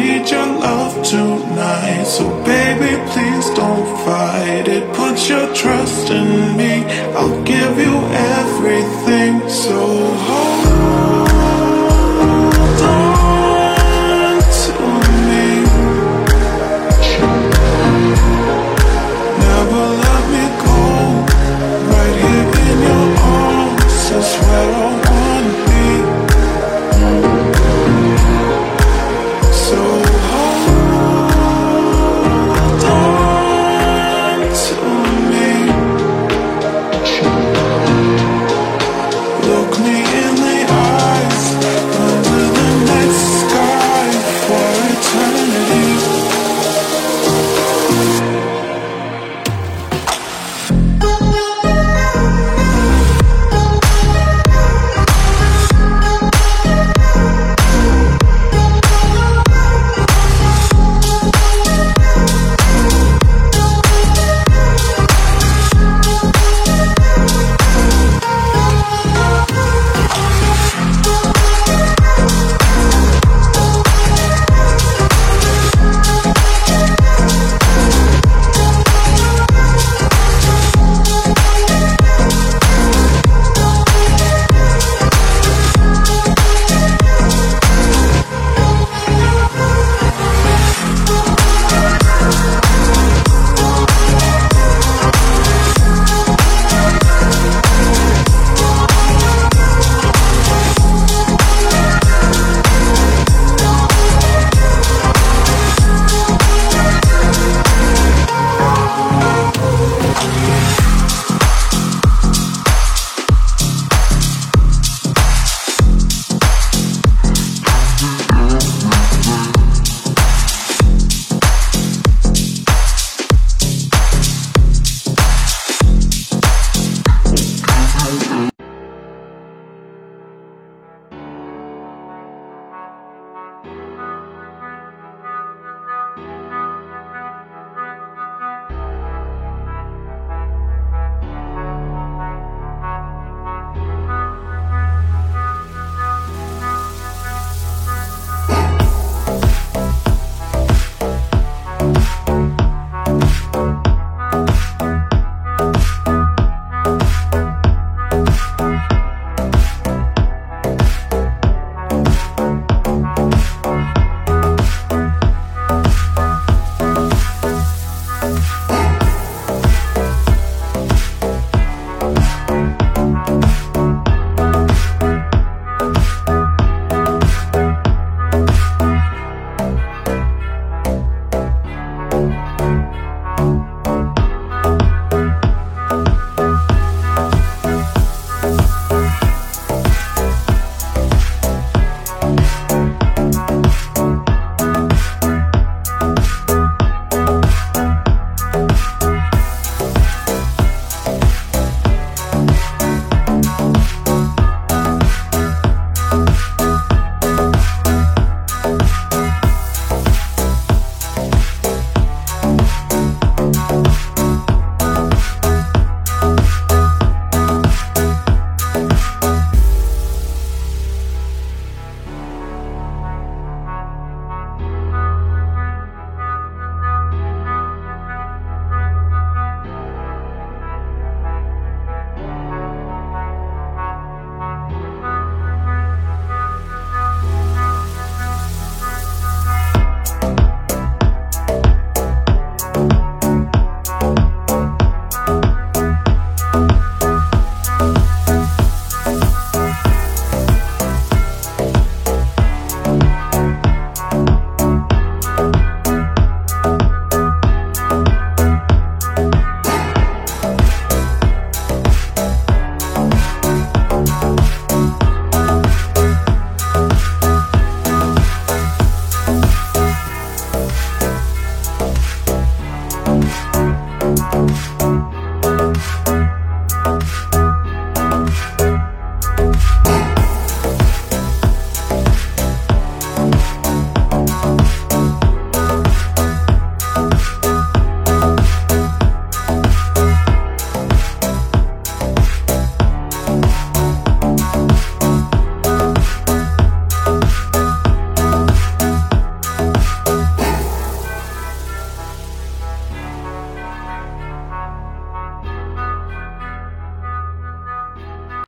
need your love tonight, so baby please don't fight it, put your trust in me.